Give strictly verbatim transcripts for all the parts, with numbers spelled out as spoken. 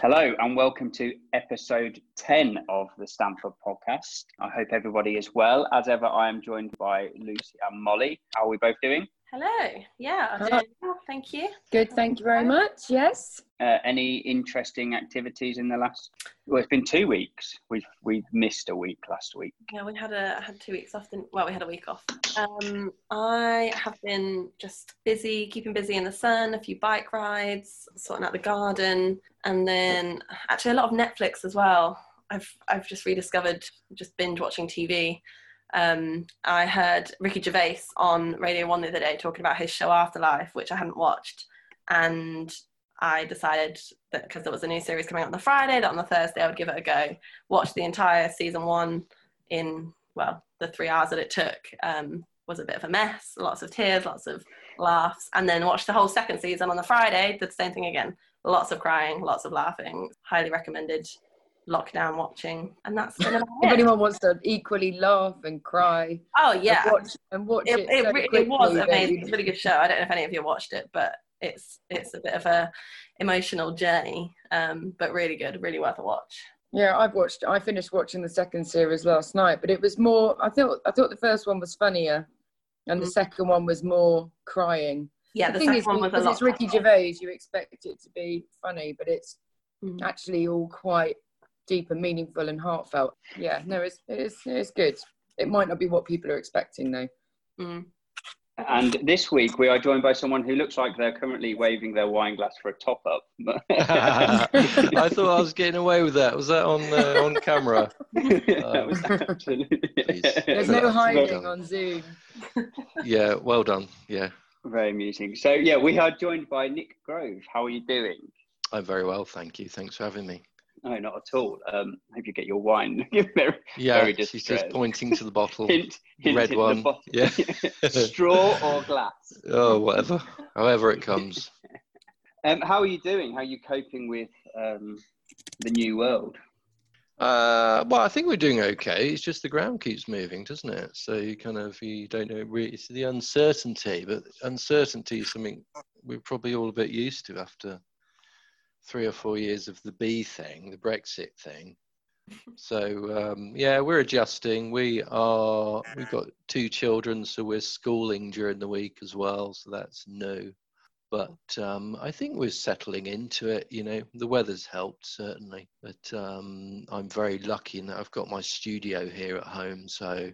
Hello and welcome to episode ten of the Stamford podcast. I hope everybody is well. As ever, I am joined by Lucy and Molly. How are we both doing? Hello. Yeah, I'm doing well. Thank you. Good. Thank you very much. Yes. Uh, any interesting activities in the last? Well, it's been two weeks. We've we missed a week last week. Yeah, we had a had two weeks off. Didn't, well, we had a week off. Um, I have been just busy, keeping busy in the sun, a few bike rides, sorting out the garden, and then actually a lot of Netflix as well. I've I've just rediscovered just binge watching T V. Um, I heard Ricky Gervais on Radio One the other day talking about his show Afterlife, which I hadn't watched, and I decided that because there was a new series coming out on the Friday, that on the Thursday I would give it a go. Watched the entire season one in, well, the three hours that it took. Um, was a bit of a mess, lots of tears, lots of laughs, and then watched the whole second season on the Friday, did the same thing again. Lots of crying, lots of laughing, highly recommended lockdown watching, and that's been about it. If anyone wants to equally laugh and cry, oh yeah, and watch, and watch it, it, it, so quickly, it was amazing. It's a really good show. I don't know if any of you watched it, but it's it's a bit of a emotional journey, um, but really good, really worth a watch. Yeah, I've watched. I finished watching the second series last night, but it was more. I thought I thought the first one was funnier, and mm-hmm. the second one was more crying. Yeah, the, the thing is, one was because a lot it's Ricky Gervais, you expect it to be funny, but it's mm-hmm. actually all quite deep and meaningful and heartfelt. Yeah, no, it's it's it's good. It might not be what people are expecting though. Mm. And this week we are joined by someone who looks like they're currently waving their wine glass for a top up. I thought I was getting away with that. Was that on uh, on camera? That was absolutely. There's no hiding on Zoom. Yeah, well done. Yeah. Very amusing. So yeah, we are joined by Nick Grove. How are you doing? I'm very well, thank you. Thanks for having me. No, not at all. Um, hope you get your wine. very, yeah, very she's just pointing to the bottle. hint, hint red one. Bottle. Yeah. Straw or glass? Oh, whatever. However it comes. Um, how are you doing? How are you coping with um, the new world? Uh, well, I think we're doing okay. It's just the ground keeps moving, doesn't it? So you kind of, you don't know, really, it's the uncertainty. But uncertainty is something we're probably all a bit used to after three or four years of the B thing, the Brexit thing. So um, yeah, we're adjusting. We are, we've got two children, so we're schooling during the week as well. So that's new, but um, I think we're settling into it. You know, the weather's helped certainly, but um, I'm very lucky in that I've got my studio here at home. So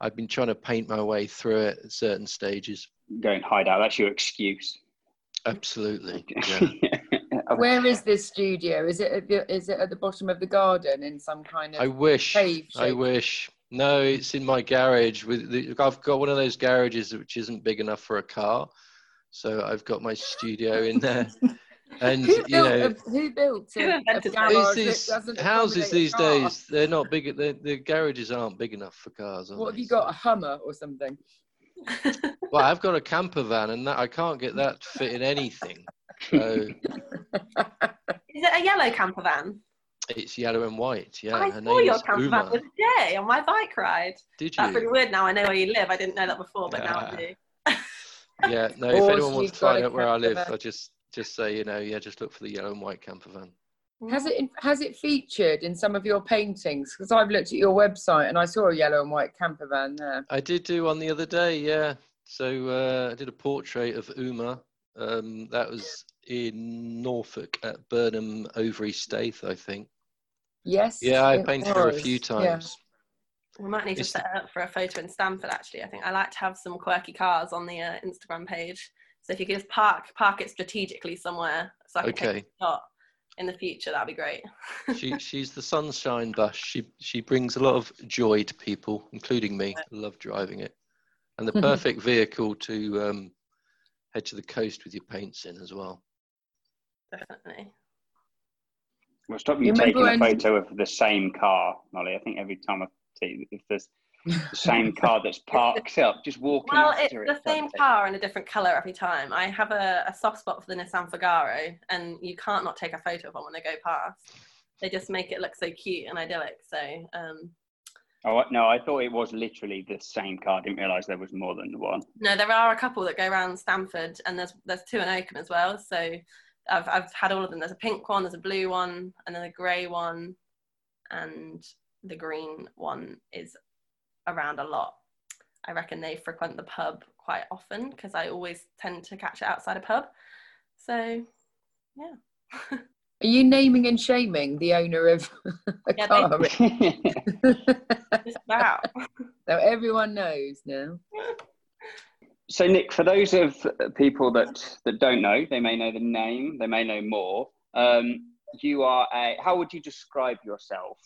I've been trying to paint my way through it at certain stages. Go and hide out. That's your excuse. Absolutely. Yeah. Yeah. Where is this studio? Is it at the, is it at the bottom of the garden in some kind of I wish cave shape? I wish. No, it's in my garage. With the, I've got one of those garages which isn't big enough for a car, so I've got my studio in there. And who you built know, a, who built a, a garage these that houses these days? They're not big. They're, the garages aren't big enough for cars. What they? Have you got? A Hummer or something? Well, I've got a camper van, and that I can't get that to fit in anything. So, is it a yellow camper van? It's yellow and white, yeah. I her saw name your camper Uma. Van the other day on my bike ride. Did you? That's really weird now. I know where you live. I didn't know that before, but yeah. Now I do. Yeah, no, if anyone wants to find out where I live, van. I just just say, you know, yeah, just look for the yellow and white camper van. Has it has it featured in some of your paintings? Because I've looked at your website and I saw a yellow and white camper van there. I did do one the other day, yeah. So uh, I did a portrait of Uma. Um, that was in Norfolk at Burnham Overy Staithe, I think. Yes. Yeah, I painted her a few times. Yeah. We might need to it's... set up for a photo in Stamford. Actually, I think I like to have some quirky cars on the uh, Instagram page. So if you could just park park it strategically somewhere, so I can okay. take a shot in the future, that'd be great. she she's the sunshine bus. She she brings a lot of joy to people, including me. Yeah. I love driving it, and the perfect vehicle to. Um, head to the coast with your paints in as well. Definitely. Well, stop you, you taking a photo of the same car, Molly. I think every time I see if there's the same car that's parked up, just walking well, after it. Well, it's the it, same car in a different colour every time. I have a, a soft spot for the Nissan Figaro, and you can't not take a photo of them when they go past. They just make it look so cute and idyllic, so... Um, Oh, no, I thought it was literally the same car. I didn't realise there was more than one. No, there are a couple that go around Stamford, and there's there's two in Oakham as well. So I've, I've had all of them. There's a pink one, there's a blue one, and then a grey one, and the green one is around a lot. I reckon they frequent the pub quite often because I always tend to catch it outside a pub. So, yeah. Are you naming and shaming the owner of a yeah, car? Just about. So everyone knows now. So Nick, for those of people that, that don't know, they may know the name, they may know more. Um, you are a, how would you describe yourself?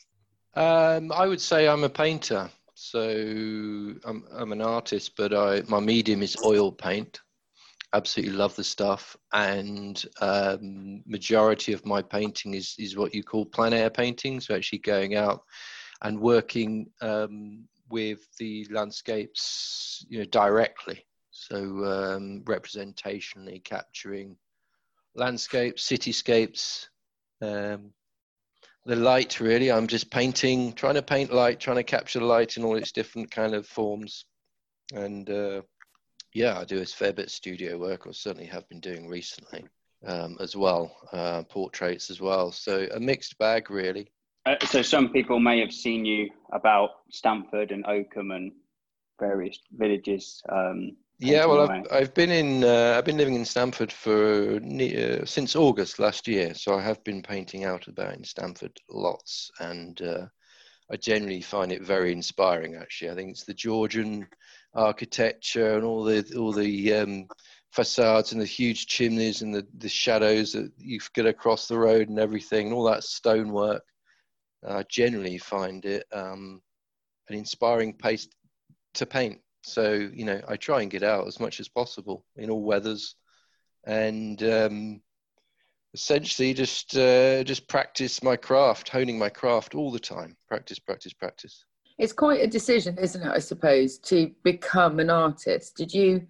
Um, I would say I'm a painter. So I'm, I'm an artist, but I, my medium is oil paint. Absolutely love the stuff. And um, majority of my painting is, is what you call plein air painting. So actually going out and working um, with the landscapes, you know, directly. So um, representationally capturing landscapes, cityscapes, um, the light really. I'm just painting, trying to paint light, trying to capture light in all its different kind of forms. And uh, yeah, I do a fair bit of studio work, or certainly have been doing recently um, as well, uh, portraits as well. So a mixed bag really. Uh, so some people may have seen you about Stamford and Oakham and various villages. Um, Yeah, well, I've, I've been in, uh, I've been living in Stamford for uh, since August last year, so I have been painting out about in Stamford lots, and uh, I generally find it very inspiring. Actually, I think it's the Georgian architecture and all the all the um, facades and the huge chimneys and the, the shadows that you get across the road and everything, and all that stonework. I generally find it um, an inspiring place to paint. So, you know, I try and get out as much as possible in all weathers, and um, essentially just uh, just practice my craft, honing my craft all the time. Practice, practice, practice. It's quite a decision, isn't it, I suppose, to become an artist. Did you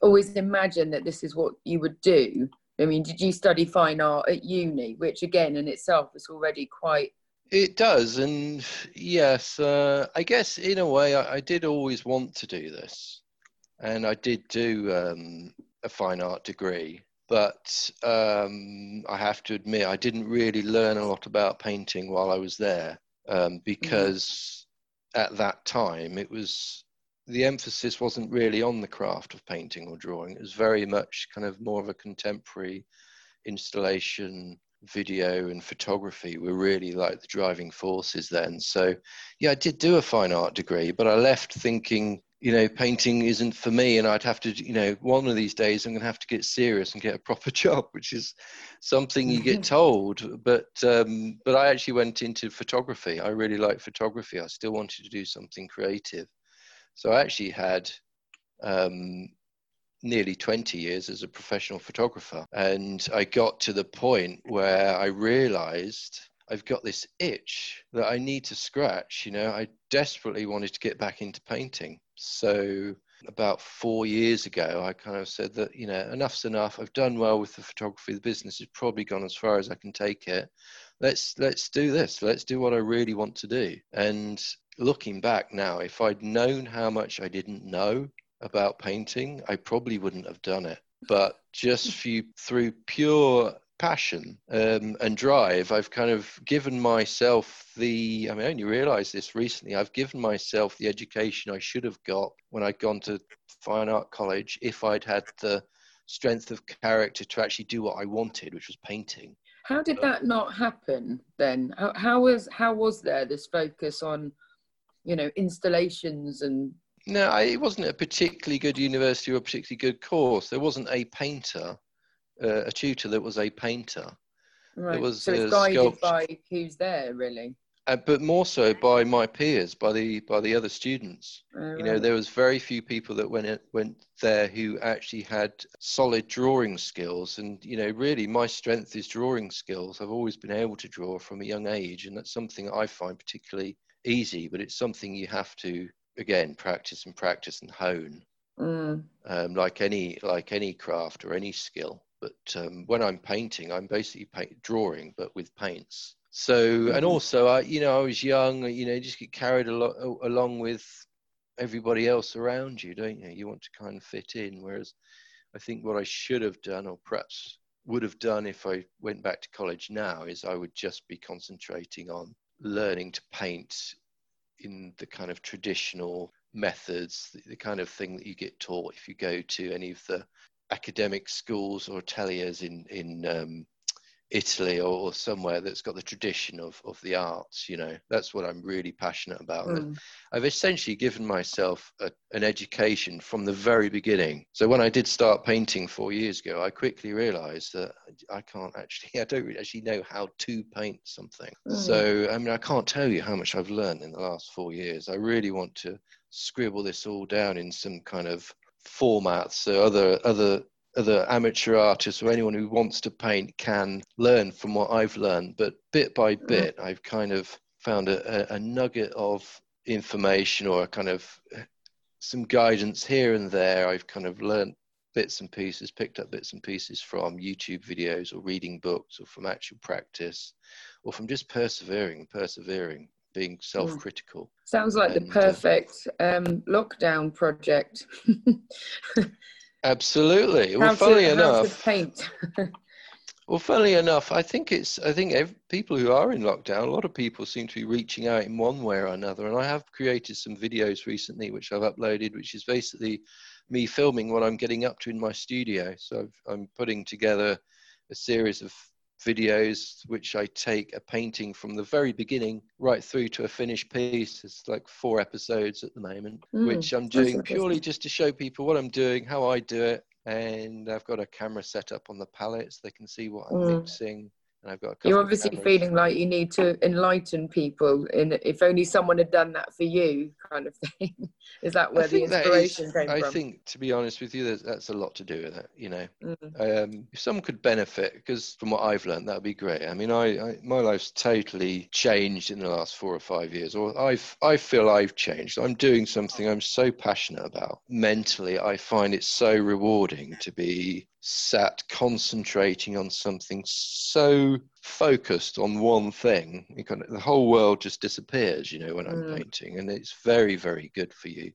always imagine that this is what you would do? I mean, did you study fine art at uni, which again in itself is already quite... It does, and yes, uh, I guess in a way I, I did always want to do this, and I did do um, a fine art degree, but um, I have to admit I didn't really learn a lot about painting while I was there, um, because mm-hmm. at that time it was, the emphasis wasn't really on the craft of painting or drawing. It was very much kind of more of a contemporary installation. Video and photography were really like the driving forces then. So yeah, I did do a fine art degree, but I left thinking, you know, painting isn't for me, and I'd have to, you know, one of these days I'm gonna have to get serious and get a proper job, which is something you get told. But um but I actually went into photography. I really liked photography. I still wanted to do something creative, so I actually had um nearly twenty years as a professional photographer, and I got to the point where I realized I've got this itch that I need to scratch. You know, I desperately wanted to get back into painting. So about four years ago I kind of said that, you know, enough's enough. I've done well with the photography. The business has probably gone as far as I can take it. Let's let's do this. Let's do what I really want to do. And looking back now, if I'd known how much I didn't know about painting, I probably wouldn't have done it. But just few, through pure passion um, and drive, I've kind of given myself the, I mean, I only realised this recently, I've given myself the education I should have got when I'd gone to fine art college if I'd had the strength of character to actually do what I wanted, which was painting. How did that not happen then? How, how was how was there this focus on, you know, installations and... No, I, it wasn't a particularly good university or a particularly good course. There wasn't a painter, uh, a tutor that was a painter. Right, there was so it's guided sculpt- by who's there, really. Uh, but more so by my peers, by the by the other students. Oh, right. You know, there was very few people that went went there who actually had solid drawing skills. And, you know, really my strength is drawing skills. I've always been able to draw from a young age, and that's something I find particularly easy, but it's something you have to... again, practice and practice and hone, mm. um, like any like any craft or any skill. But um, when I'm painting, I'm basically paint, drawing, but with paints. So, mm-hmm. and also, I, you know, I was young, you know, just get carried a lo- along with everybody else around you, don't you? You want to kind of fit in, whereas I think what I should have done, or perhaps would have done if I went back to college now is I would just be concentrating on learning to paint in the kind of traditional methods, the, the kind of thing that you get taught if you go to any of the academic schools or ateliers in, in um, Italy or, or somewhere that's got the tradition of, of the arts, you know. That's what I'm really passionate about. Mm. I've essentially given myself a, an education from the very beginning. So when I did start painting four years ago, I quickly realized that I can't actually, I don't really actually know how to paint something. Mm. So, I mean, I can't tell you how much I've learned in the last four years. I really want to scribble this all down in some kind of format so other other other amateur artists or anyone who wants to paint can learn from what I've learned. But bit by bit, I've kind of found a, a nugget of information or a kind of some guidance here and there. I've kind of learned bits and pieces, picked up bits and pieces from YouTube videos or reading books or from actual practice or from just persevering and persevering, being self-critical. Sounds like and, the perfect uh, um, lockdown project. Absolutely. How well, to, funnily how enough, to paint. well, funnily enough, I think it's, I think every, people who are in lockdown, a lot of people seem to be reaching out in one way or another. And I have created some videos recently, which I've uploaded, which is basically me filming what I'm getting up to in my studio. So I've, I'm putting together a series of videos, which I take a painting from the very beginning right through to a finished piece. It's like four episodes at the moment, mm, which I'm doing purely just to show people what I'm doing, how I do it. And I've got a camera set up on the palette so they can see what I'm mm. mixing. And I've got a couple You're obviously of feeling like you need to enlighten people, and if only someone had done that for you, kind of thing. Is that where the inspiration is, came I from? I think, to be honest with you, that's, that's a lot to do with it, you know. Mm. Um, if someone could benefit, because from what I've learned, that would be great. I mean, I, I my life's totally changed in the last four or five years, or I've, I feel I've changed. I'm doing something I'm so passionate about. Mentally, I find it so rewarding to be sat concentrating on something so focused on one thing. You kind of, the whole world just disappears, you know, when I'm mm. painting, and it's very, very good for you.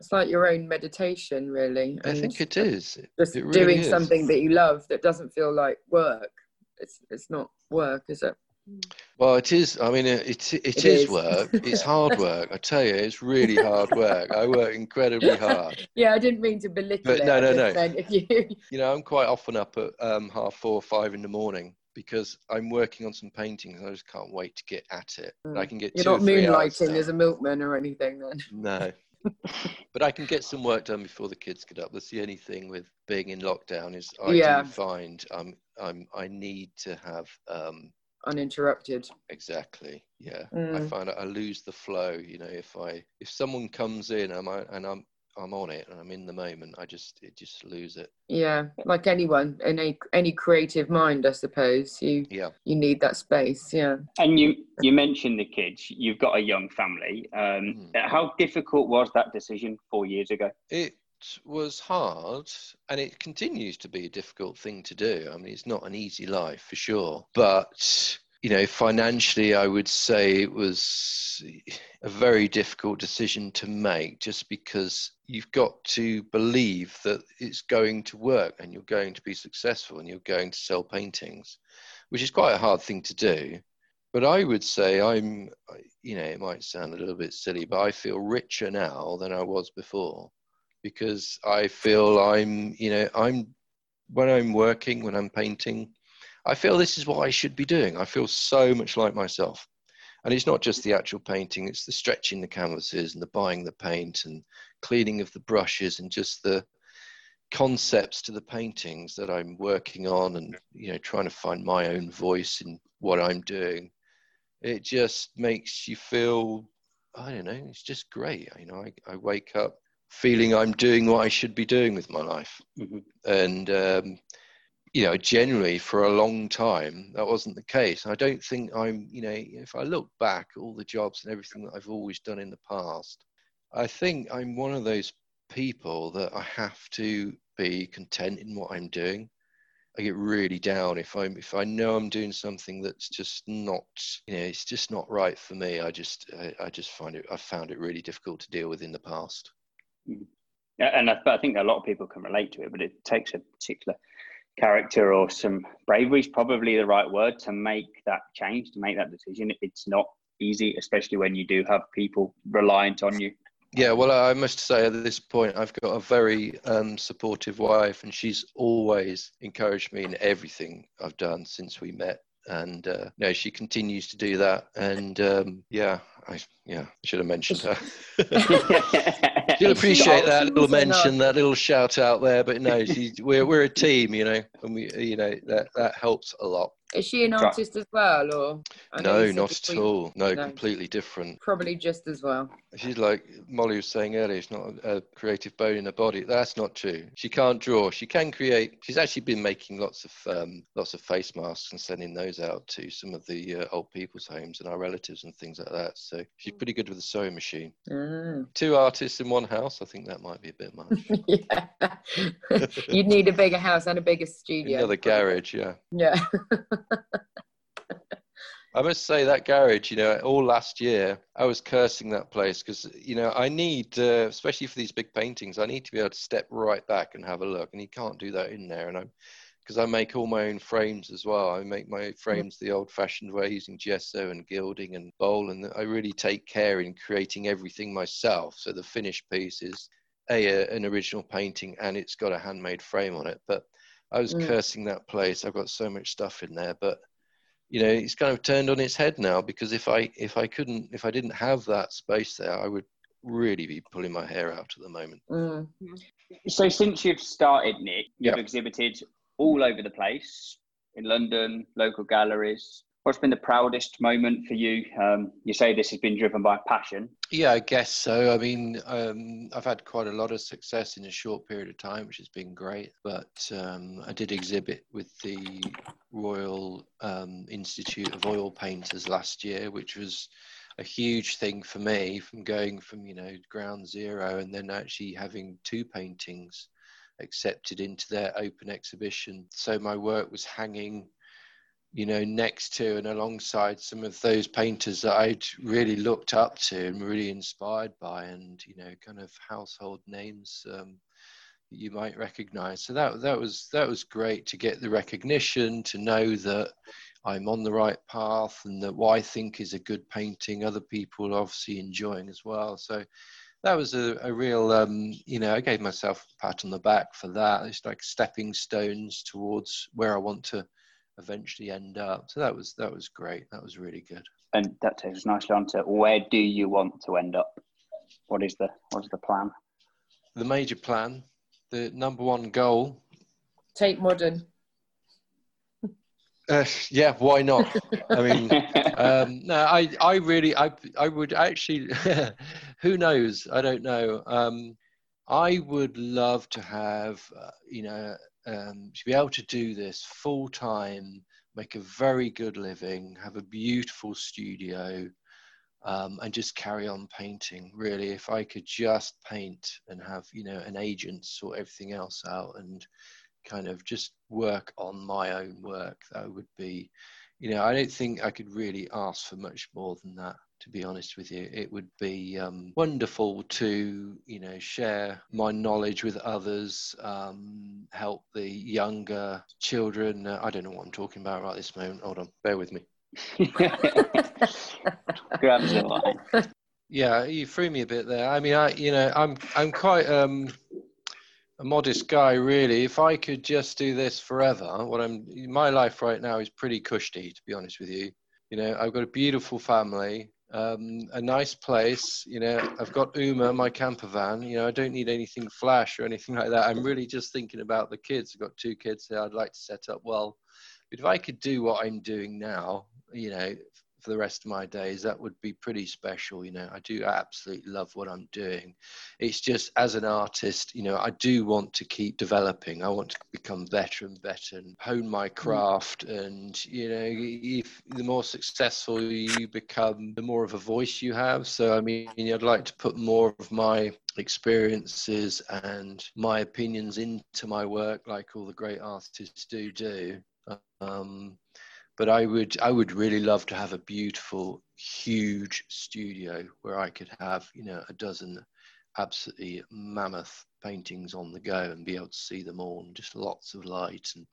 It's like your own meditation, really. I and think it is. Just it really doing is. something that you love that doesn't feel like work. It's it's not work, is it? Well, it is. I mean, it it, it, it is, is work. It's hard work. I tell you, it's really hard work. I work incredibly hard. Yeah, I didn't mean to belittle but it. No, no, no. You. you know, I'm quite often up at um, half four or five in the morning because I'm working on some paintings and I just can't wait to get at it. Mm. And I can get. You're two not moonlighting as a milkman or anything, then. No. But I can get some work done before the kids get up. That's the only thing with being in lockdown is I yeah. do find um I'm I need to have um. uninterrupted. Exactly. Yeah. Mm. I find I lose the flow, you know, if I if someone comes in and I'm and I'm I'm on it and I'm in the moment, I just it just lose it. Yeah, like anyone, any any creative mind, I suppose. You yeah. you need that space. Yeah. And you you mentioned the kids. You've got a young family. Um, mm. How difficult was that decision four years ago? It was hard, and it continues to be a difficult thing to do. I mean, it's not an easy life for sure, but you know, financially I would say it was a very difficult decision to make, just because you've got to believe that it's going to work and you're going to be successful and you're going to sell paintings, which is quite a hard thing to do. But I would say I'm, you know, it might sound a little bit silly, but I feel richer now than I was before. Because I feel I'm, you know, I'm, when I'm working, when I'm painting, I feel this is what I should be doing. I feel so much like myself. And it's not just the actual painting, it's the stretching the canvases and the buying the paint and cleaning of the brushes and just the concepts to the paintings that I'm working on and, you know, trying to find my own voice in what I'm doing. It just makes you feel, I don't know, it's just great. You know, I, I wake up feeling I'm doing what I should be doing with my life. Mm-hmm. And, um, you know, generally for a long time, that wasn't the case. I don't think I'm, you know, if I look back at all the jobs and everything that I've always done in the past, I think I'm one of those people that I have to be content in what I'm doing. I get really down if I'm, if I know I'm doing something that's just not, you know, it's just not right for me. I just, I, I just find it, I found it really difficult to deal with in the past. And I, I think a lot of people can relate to it, but it takes a particular character or some bravery is probably the right word to make that change, to make that decision. It's not easy, especially when you do have people reliant on you. Yeah, well, I must say at this point, I've got a very um, supportive wife, and she's always encouraged me in everything I've done since we met. And uh, no, she continues to do that. And um, yeah, I yeah should have mentioned her. She'll appreciate that little mention, that little shout out there. But no, she, we're we're a team, you know, and we you know that that helps a lot. Is she an artist as well, or? No, not at all. No, no, completely different. Probably just as well. She's like Molly was saying earlier, she's not a creative bone in her body. That's not true. She can't draw. She can create. She's actually been making lots of um, lots of face masks and sending those out to some of the uh, old people's homes and our relatives and things like that. So she's pretty good with the sewing machine. Mm. Two artists in one house. I think that might be a bit much. Yeah. You'd need a bigger house and a bigger studio. Another garage, yeah. Yeah. I must say that garage, you know, all last year I was cursing that place because, you know, I need, uh, especially for these big paintings, I need to be able to step right back and have a look, and you can't do that in there. And I'm, because I make all my own frames as well. I make my frames the old-fashioned way using gesso and gilding and bowl, and I really take care in creating everything myself. So the finished piece is a, a an original painting, and it's got a handmade frame on it, but. I was mm. cursing that place. I've got so much stuff in there, but you know, it's kind of turned on its head now, because if I if I couldn't if I didn't have that space there, I would really be pulling my hair out at the moment. Mm. So since you've started, Nick, you've yep. exhibited all over the place, in London, local galleries. What's been the proudest moment for you? Um, you say this has been driven by passion. Yeah, I guess so. I mean, um, I've had quite a lot of success in a short period of time, which has been great. But um, I did exhibit with the Royal um, Institute of Oil Painters last year, which was a huge thing for me, from going from, you know, ground zero and then actually having two paintings accepted into their open exhibition. So my work was hanging, you know, next to and alongside some of those painters that I'd really looked up to and really inspired by, and, you know, kind of household names um, that you might recognize. So that that was that was great to get the recognition, to know that I'm on the right path and that what I think is a good painting, other people are obviously enjoying as well. So that was a, a real, um, you know, I gave myself a pat on the back for that. It's like stepping stones towards where I want to eventually end up. So that was that was great. That was really good. And that takes us nicely on to, where do you want to end up? What is the what is the plan? The major plan, the number one goal. Tate Modern. Uh, yeah, why not? I mean, um, no, I I really I I would actually. Who knows? I don't know. Um, I would love to have, uh, you know. Um, to be able to do this full time, make a very good living, have a beautiful studio, um, and just carry on painting. Really, if I could just paint and have, you know, an agent sort everything else out and kind of just work on my own work, that would be, you know, I don't think I could really ask for much more than that. To be honest with you, it would be um, wonderful to, you know, share my knowledge with others, um, help the younger children. Uh, I don't know what I'm talking about right this moment. Hold on, bear with me. Grab the line. Yeah, you threw me a bit there. I mean, I, you know, I'm, I'm quite um, a modest guy, really. If I could just do this forever, what I'm, my life right now is pretty cushy, to be honest with you. You know, I've got a beautiful family. Um, a nice place, you know, I've got Uma, my camper van, you know, I don't need anything flash or anything like that. I'm really just thinking about the kids. I've got two kids here I'd like to set up well. But if I could do what I'm doing now, you know, for the rest of my days, that would be pretty special. You know, I do absolutely love what I'm doing. It's just, as an artist, you know, I do want to keep developing. I want to become better and better and hone my craft. And, you know, if the more successful you become, the more of a voice you have. So, I mean, I'd like to put more of my experiences and my opinions into my work, like all the great artists do do. Um, But I would I would really love to have a beautiful, huge studio where I could have, you know, a dozen absolutely mammoth paintings on the go and be able to see them all, and just lots of light, and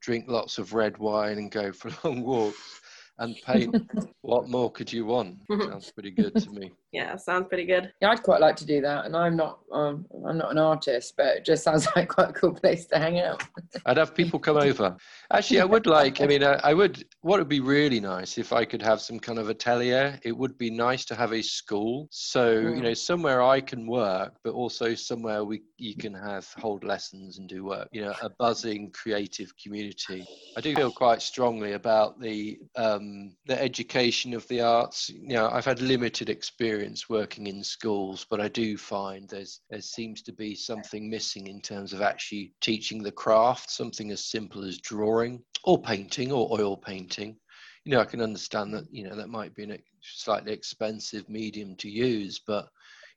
drink lots of red wine and go for long walks and paint. What more could you want? Sounds pretty good to me. Yeah, sounds pretty good. Yeah, I'd quite like to do that. And I'm not, um, I'm not an artist, but it just sounds like quite a cool place to hang out. I'd have people come over. Actually, I would like, I mean, I, I would, what would be really nice if I could have some kind of atelier. It would be nice to have a school. So, mm. you know, somewhere I can work, but also somewhere we you can have, hold lessons and do work, you know, a buzzing creative community. I do feel quite strongly about the, um, the education of the arts. You know, I've had limited experience working in schools, but I do find there's there seems to be something missing in terms of actually teaching the craft, something as simple as drawing or painting or oil painting. You know, I can understand that, you know, that might be a slightly expensive medium to use, but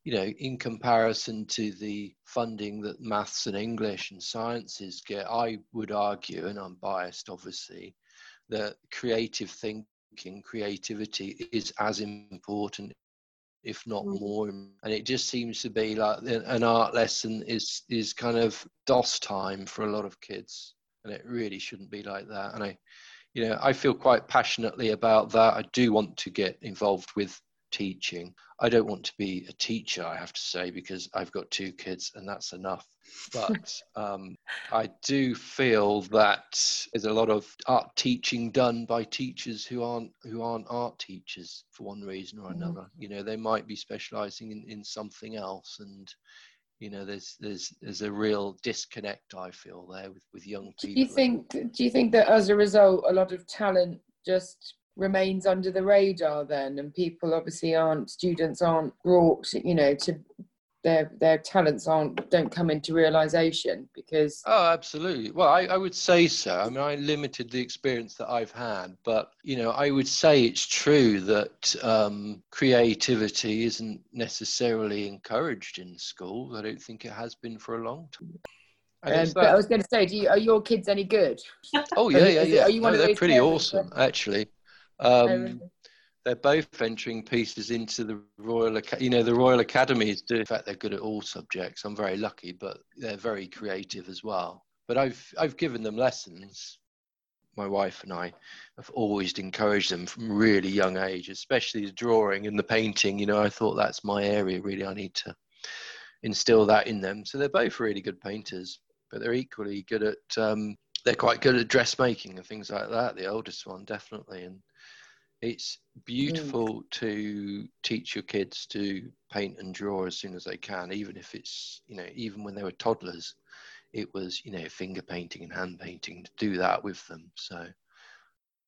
you know, in comparison to the funding that maths and English and sciences get, I would argue, and I'm biased obviously, that creative thinking, creativity is as important, if not more. And it just seems to be like an art lesson is is kind of DOS time for a lot of kids. And it really shouldn't be like that. And I, you know, I feel quite passionately about that. I do want to get involved with teaching. I don't want to be a teacher, I have to say, because I've got two kids and that's enough. But um, I do feel that there's a lot of art teaching done by teachers who aren't who aren't art teachers for one reason or another. Mm-hmm. You know, they might be specialising in, in something else, and you know, there's there's there's a real disconnect I feel there with, with young people. Do you think do you think that as a result, a lot of talent just remains under the radar then, and people obviously aren't students aren't brought, you know, to their their talents aren't don't come into realization? Because oh absolutely well I, I would say so. I mean, I limited the experience that I've had, but you know, I would say it's true that um creativity isn't necessarily encouraged in schools. I don't think it has been for a long time. Um, that, but I was going to say, do you, are your kids any good? Oh yeah, yeah, yeah. Are you one no, of they're pretty awesome that? actually. Um, they're both entering pieces into the Royal, you know, the Royal Academies do. In fact, they're good at all subjects. I'm very lucky, but they're very creative as well. But I've, I've given them lessons. My wife and I have always encouraged them from really young age, especially the drawing and the painting. You know, I thought that's my area really. I need to instill that in them. So they're both really good painters, but they're equally good at, um, they're quite good at dressmaking and things like that. The oldest one, definitely. And it's beautiful mm. to teach your kids to paint and draw as soon as they can, even if it's, you know, even when they were toddlers, it was, you know, finger painting and hand painting, to do that with them. So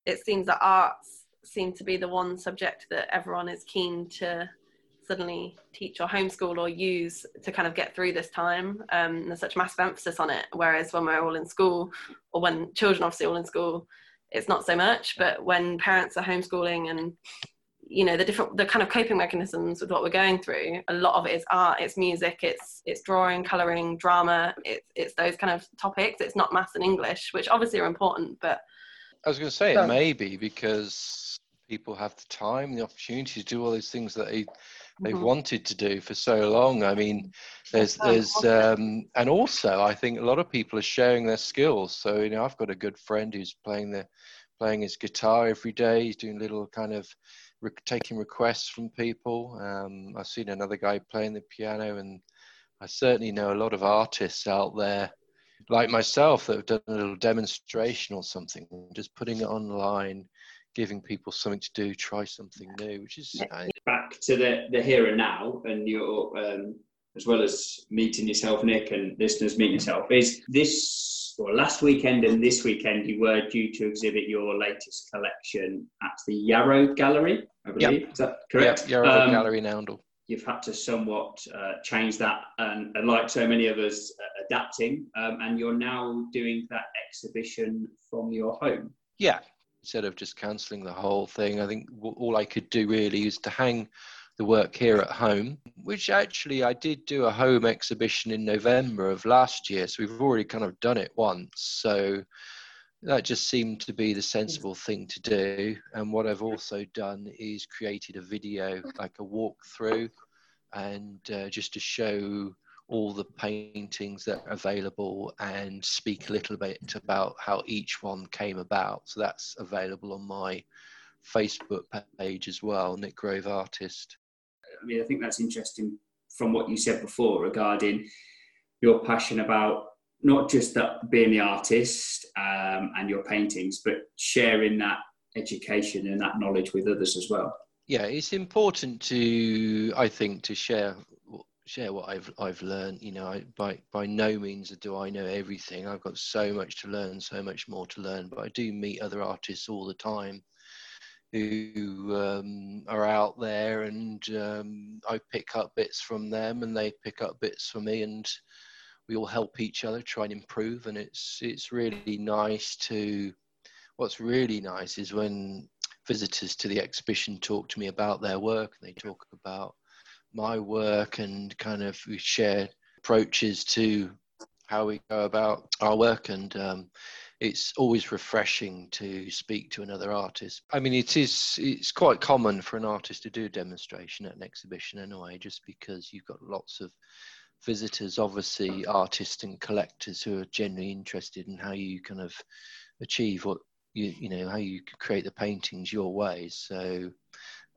it seems that arts seem to be the one subject that everyone is keen to suddenly teach or homeschool or use to kind of get through this time. Um, there's such massive emphasis on it, whereas when we're all in school, or when children obviously all in school, it's not so much. But when parents are homeschooling, and you know, the different the kind of coping mechanisms with what we're going through, a lot of it is art, it's music, it's it's drawing, colouring, drama, it's it's those kind of topics. It's not maths and English, which obviously are important, but I was going to say so, it may be because people have the time, the opportunity to do all those things that they they've mm-hmm. wanted to do for so long. I mean, there's there's um and also I think a lot of people are sharing their skills. So you know, I've got a good friend who's playing the playing his guitar every day. He's doing little kind of re- taking requests from people. um I've seen another guy playing the piano, and I certainly know a lot of artists out there like myself that have done a little demonstration or something, just putting it online, giving people something to do, try something new, which is I... back to the, the here and now. And you're um, as well as meeting yourself, Nick, and listeners meeting yourself. Is this or well, last weekend and this weekend you were due to exhibit your latest collection at the Yarrow Gallery, I believe. Yep. Is that correct? Yep. Yarrow um, Gallery in Oundle. You've had to somewhat uh, change that, and, and like so many of us, uh, adapting. Um, and you're now doing that exhibition from your home. Yeah. Instead of just cancelling the whole thing, I think w- all I could do really is to hang the work here at home, which actually I did do a home exhibition in November of last year. So we've already kind of done it once. So that just seemed to be the sensible thing to do. And what I've also done is created a video, like a walkthrough and uh, just to show all the paintings that are available and speak a little bit about how each one came about. So that's available on my Facebook page as well, Nick Grove Artist. I mean, I think that's interesting from what you said before regarding your passion about not just that being the artist um, and your paintings, but sharing that education and that knowledge with others as well. Yeah, it's important to, I think, to share share what I've I've learned. You know, I, by by no means do I know everything. I've got so much to learn, so much more to learn. But I do meet other artists all the time who um, are out there, and um, I pick up bits from them, and they pick up bits from me, and we all help each other try and improve. And it's it's really nice to. What's really nice is when visitors to the exhibition talk to me about their work, and they talk about my work, and kind of we share approaches to how we go about our work. And um, it's always refreshing to speak to another artist. I mean, it is, it's quite common for an artist to do a demonstration at an exhibition anyway, just because you've got lots of visitors, obviously artists and collectors, who are generally interested in how you kind of achieve what you, you know, how you create the paintings your way. So,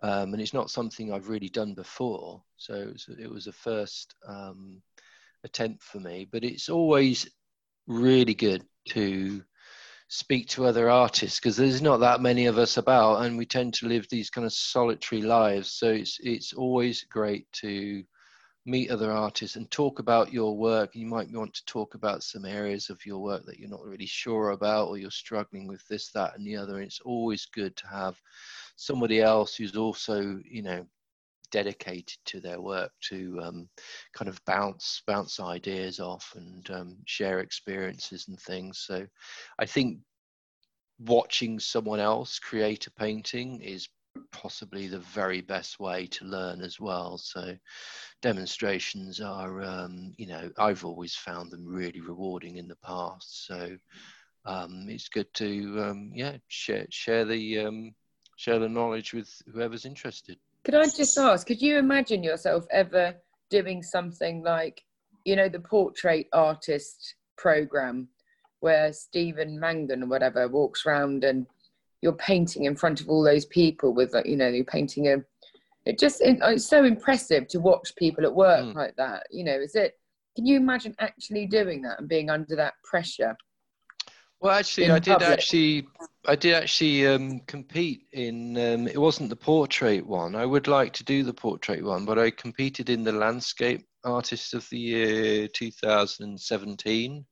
um, and it's not something I've really done before. So it was, it was a first um, attempt for me, but it's always really good to speak to other artists, because there's not that many of us about, and we tend to live these kind of solitary lives. So it's, it's always great to meet other artists and talk about your work. You might want to talk about some areas of your work that you're not really sure about, or you're struggling with this, that, and the other. And it's always good to have somebody else who's also, you know, dedicated to their work to um, kind of bounce bounce ideas off and um, share experiences and things. So I think watching someone else create a painting is possibly the very best way to learn as well. So demonstrations are um you know, I've always found them really rewarding in the past. So um it's good to um yeah share share the um share the knowledge with whoever's interested. Could I just ask, could you imagine yourself ever doing something like, you know, the portrait artist program where Stephen Mangan or whatever walks around and you're painting in front of all those people with, like, you know, you're painting a, it just, it, it's so impressive to watch people at work mm. like that. You know, is it, can you imagine actually doing that and being under that pressure? Well, actually, I public? did actually, I did actually um, compete in, um, it wasn't the portrait one. I would like to do the portrait one, but I competed in the Landscape Artist of the Year two thousand seventeen.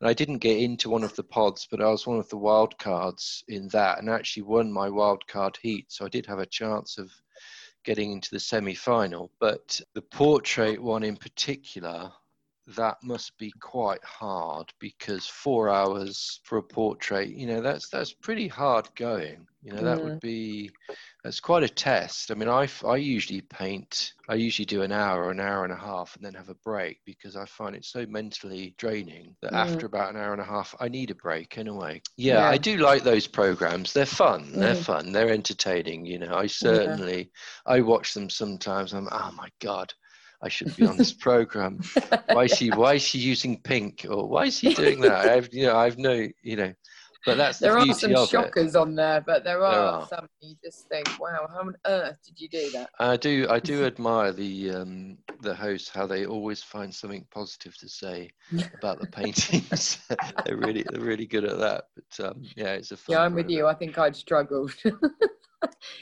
And I didn't get into one of the pods, but I was one of the wild cards in that, and actually won my wild card heat. So I did have a chance of getting into the semi-final. But the portrait one in particular, that must be quite hard, because four hours for a portrait, you know, that's that's pretty hard going. You know, that yeah. would be, that's quite a test. I mean, I, I usually paint, I usually do an hour, an hour and a half, and then have a break, because I find it so mentally draining that yeah. after about an hour and a half, I need a break anyway. Yeah, yeah. I do like those programs. They're fun. Yeah. They're fun. They're entertaining. You know, I certainly, yeah. I watch them sometimes. I'm, oh my God, I should be on this program. Why is she? Why is she using pink? Or why is she doing that? I've, you know, I've no, you know. But that's there the beauty of it. There are some shockers on there, but there are, there are some you just think, wow, how on earth did you do that? I do, I do admire the um, the hosts, how they always find something positive to say about the paintings. they're really, they're really good at that. But um, yeah, it's a fun. Yeah, I'm program. With you. I think I'd struggle.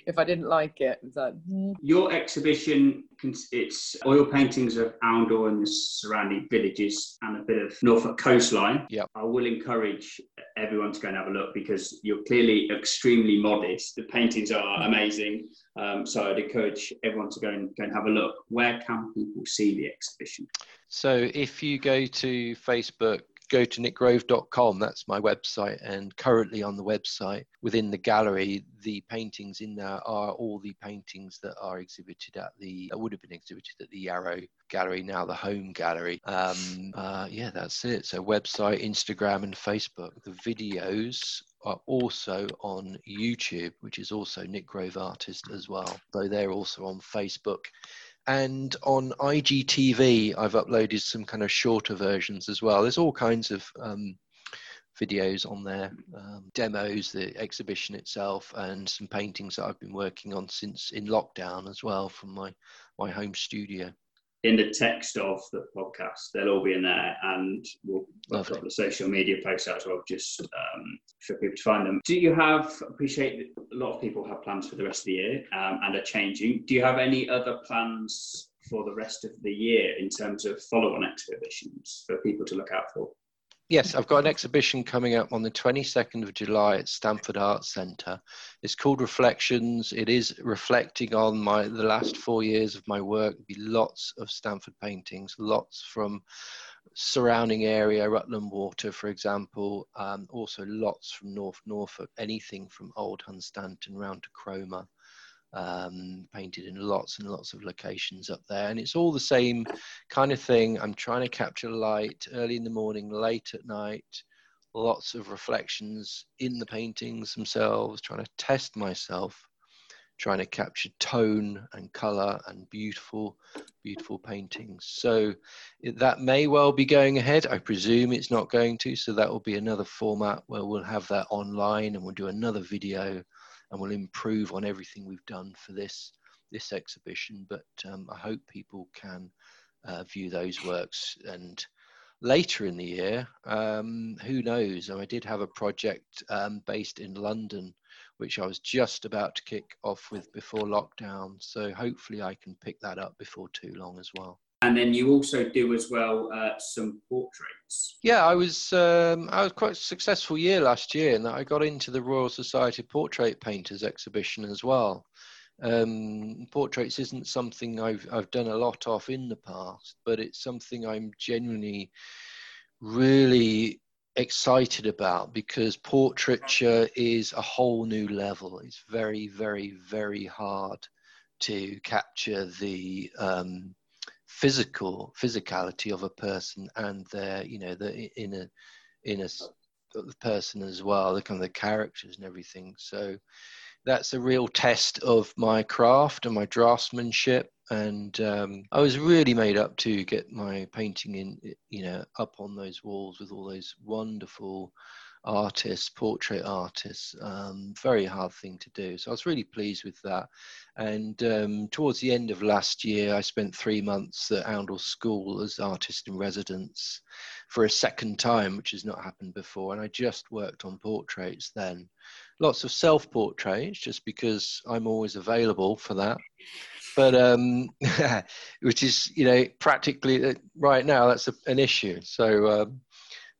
If I didn't like it, it was like, mm. Your exhibition, it's oil paintings of Oundle and the surrounding villages and a bit of Norfolk coastline. Yep. I will encourage everyone to go and have a look, because you're clearly extremely modest. The paintings are amazing. Um, so I'd encourage everyone to go and, go and have a look. Where can people see the exhibition? So if you go to Facebook, go to nick grove dot com, that's my website, and currently on the website, within the gallery, the paintings in there are all the paintings that are exhibited at the, that would have been exhibited at the Yarrow Gallery, now the Home Gallery. Um, uh, yeah, that's it. So website, Instagram and Facebook. The videos are also on YouTube, which is also Nick Grove Artist as well. So they're also on Facebook And on I G T V, I've uploaded some kind of shorter versions as well. There's all kinds of um, videos on there, um, demos, the exhibition itself, and some paintings that I've been working on since in lockdown as well from my, my home studio. In the text of the podcast, they'll all be in there, and we'll put up the social media posts out as well, just um, for people to find them. Do you have, appreciate that a lot of people have plans for the rest of the year um, and are changing. Do you have any other plans for the rest of the year in terms of follow-on exhibitions for people to look out for? Yes, I've got an exhibition coming up on the twenty-second of July at Stamford Art Centre. It's called Reflections. It is reflecting on my the last four years of my work. There'll be lots of Stamford paintings, lots from surrounding area, Rutland Water, for example. Um, also lots from North Norfolk, anything from Old Hunstanton round to Cromer. Um, painted in lots and lots of locations up there, and it's all the same kind of thing. I'm trying to capture light early in the morning, late at night, lots of reflections in the paintings themselves, trying to test myself, trying to capture tone and colour and beautiful, beautiful paintings. So that may well be going ahead. I presume it's not going to, so that will be another format where we'll have that online, and we'll do another video, and we'll improve on everything we've done for this this exhibition. But um, I hope people can uh, view those works. And later in the year, um, who knows? I did have a project um, based in London, which I was just about to kick off with before lockdown. So hopefully I can pick that up before too long as well. And then you also do as well uh, some portraits. Yeah, I was um, I was quite a successful year last year, and I got into the Royal Society of Portrait Painters exhibition as well. Um, portraits isn't something I've I've done a lot of in the past, but it's something I'm genuinely really excited about, because portraiture is a whole new level. It's very, very, very hard to capture the Um, physical physicality of a person and their, you know, the inner inner person as well, the kind of the characters and everything. So that's a real test of my craft and my draftsmanship. And um, I was really made up to get my painting in, you know, up on those walls with all those wonderful artists, portrait artists. Um, very hard thing to do. So I was really pleased with that. And um, towards the end of last year, I spent three months at Oundle School as artist in residence for a second time, which has not happened before. And I just worked on portraits then. Lots of self-portraits, just because I'm always available for that. But um, which is, you know, practically uh, right now, that's a, an issue. So um,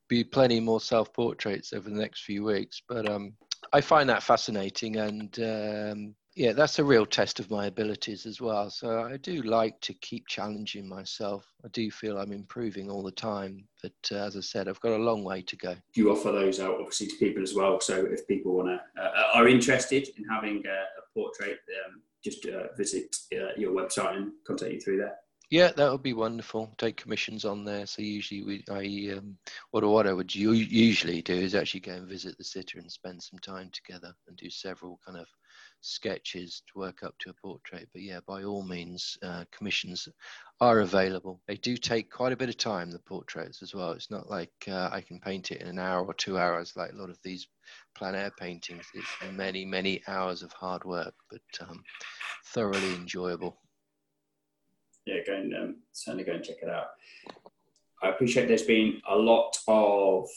be plenty more self-portraits over the next few weeks. But um, I find that fascinating. And um, yeah, that's a real test of my abilities as well. So I do like to keep challenging myself. I do feel I'm improving all the time. But uh, as I said, I've got a long way to go. You offer those out obviously to people as well. So if people want to, uh, are interested in having a, a portrait, um, just uh, visit uh, your website and contact you through there. Yeah, that would be wonderful. Take commissions on there. So usually, we, I, um, what, what I would u- usually do is actually go and visit the sitter and spend some time together and do several kind of sketches to work up to a portrait. But yeah, by all means, uh, commissions are available. They do take quite a bit of time, the portraits as well. It's not like uh, I can paint it in an hour or two hours like a lot of these plein air paintings. It's many, many hours of hard work, but um, thoroughly enjoyable. Yeah, go and um, certainly go and check it out. I appreciate there's been a lot of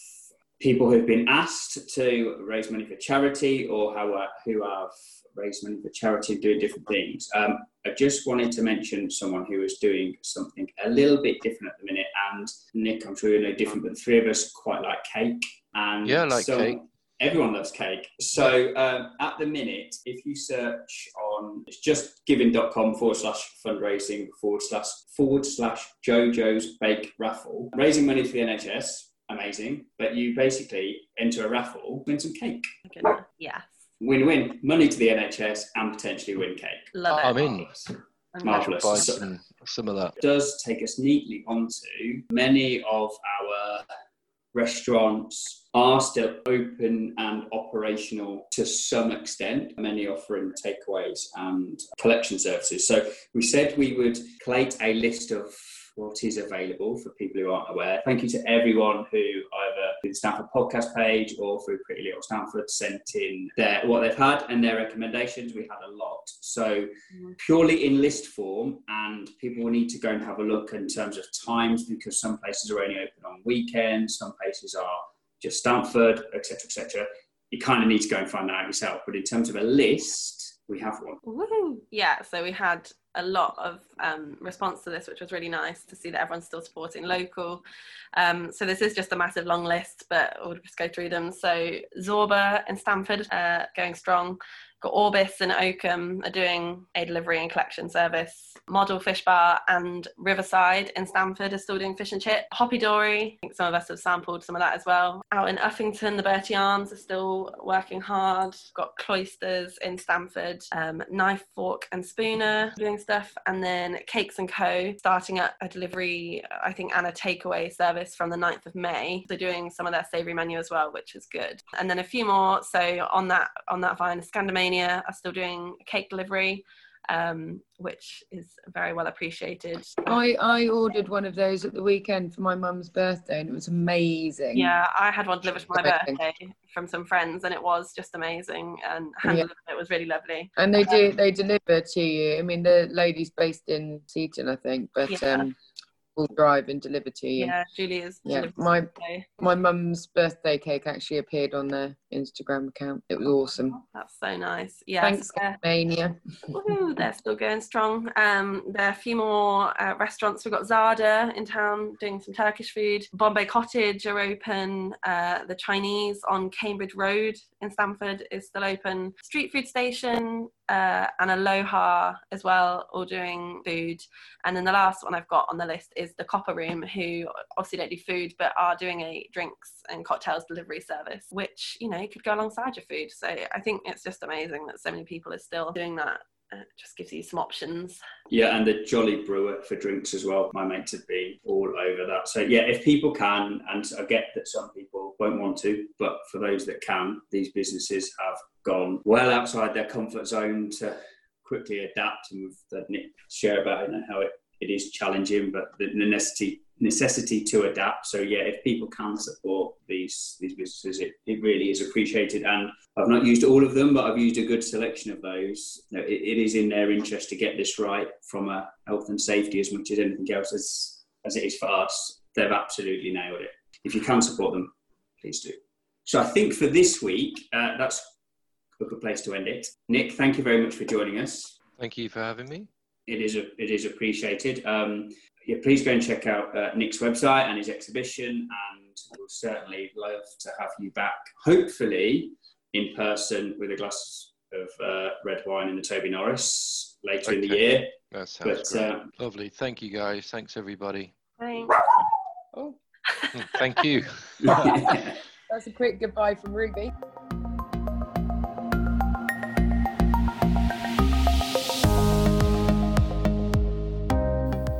people who've been asked to raise money for charity, or how uh, who have raised money for charity and doing different things. Um, I just wanted to mention someone who is doing something a little bit different at the minute. And Nick, I'm sure you know different, but the three of us quite like cake. And yeah, I like so- cake. Everyone loves cake. So um, at the minute, if you search on, it's just giving.com forward slash fundraising forward slash forward slash Jojo's Bake Raffle. Raising money for the N H S, amazing. But you basically enter a raffle, win some cake. Okay. Yes. Win-win. Money to the N H S and potentially win cake. Love it. I'm in. Marvellous. Buy some, some of that. It does take us neatly onto many of our restaurants are still open and operational to some extent, many offering takeaways and collection services. So we said we would collate a list of what is available for people who aren't aware. Thank you to everyone who either through the Stamford podcast page or through Pretty Little Stamford sent in their, what they've had and their recommendations. We had a lot. So purely in list form, and people will need to go and have a look in terms of times, because some places are only open on weekends, some places are just Stamford, et cetera, et cetera. You kind of need to go and find that out yourself. But in terms of a list, we have one. Woo-hoo. Yeah, so we had a lot of um, response to this, which was really nice to see that everyone's still supporting local. Um, so this is just a massive long list, but we'll just go through them. So Zorba in Stamford, uh, going strong. Got Orbis and Oakham are doing a delivery and collection service. Model Fish Bar and Riverside in Stamford are still doing fish and chip. Hoppy Dory, I think some of us have sampled some of that as well. Out in Uffington, the Bertie Arms are still working hard. Got Cloisters in Stamford. Um, Knife, Fork and Spooner doing stuff. And then Cakes and Co starting up a delivery, I think, and a takeaway service from the ninth of May. They're doing some of their savoury menu as well, which is good. And then a few more. So on that, on that vine, Scandamania are still doing cake delivery, um, which is very well appreciated. I, I ordered one of those at the weekend for my mum's birthday, and it was amazing. Yeah, I had one delivered for my birthday from some friends, and it was just amazing, and handled yeah. It was really lovely. And they do um, they deliver to you. I mean, the lady's based in Seaton, I think, but yeah. um, will drive and deliver to you. Yeah, Julie is. Yeah, my today. my mum's birthday cake actually appeared on their Instagram account. It was awesome. Oh, that's so nice. Yeah, thanks, Scandamania. Woo, they're still going strong. Um, there are a few more uh, restaurants. We've got Zada in town doing some Turkish food. Bombay Cottage are open. Uh, the Chinese on Cambridge Road in Stamford is still open. Street food station. Uh, and Aloha as well, all doing food. And then the last one I've got on the list is the Copper Room, who obviously don't do food but are doing a drinks and cocktails delivery service, which, you know, could go alongside your food. So I think it's just amazing that so many people are still doing that. It just gives you some options. Yeah, and the Jolly Brewer for drinks as well. My mates have been all over that. So yeah, if people can, and I get that some people won't want to, but for those that can, these businesses have gone well outside their comfort zone to quickly adapt. And with the Nick share about it and how it, it is challenging, but the necessity necessity to adapt. So yeah, if people can support these these businesses, it, it really is appreciated. And I've not used all of them, but I've used a good selection of those. You know, it, it is in their interest to get this right from a health and safety as much as anything else, as as it is for us. They've absolutely nailed it. If you can support them, please do. So I think for this week, uh, that's a good place to end it. Nick, thank you very much for joining us. Thank you for having me. It is a, it is appreciated. Um, yeah, please go and check out uh, Nick's website and his exhibition, and we'll certainly love to have you back, hopefully in person with a glass of uh, red wine in the Toby Norris later okay. in the year. That sounds but, great. Um, Lovely. Thank you, guys. Thanks, everybody. Thanks. Oh. Thank you. That's a quick goodbye from Ruby.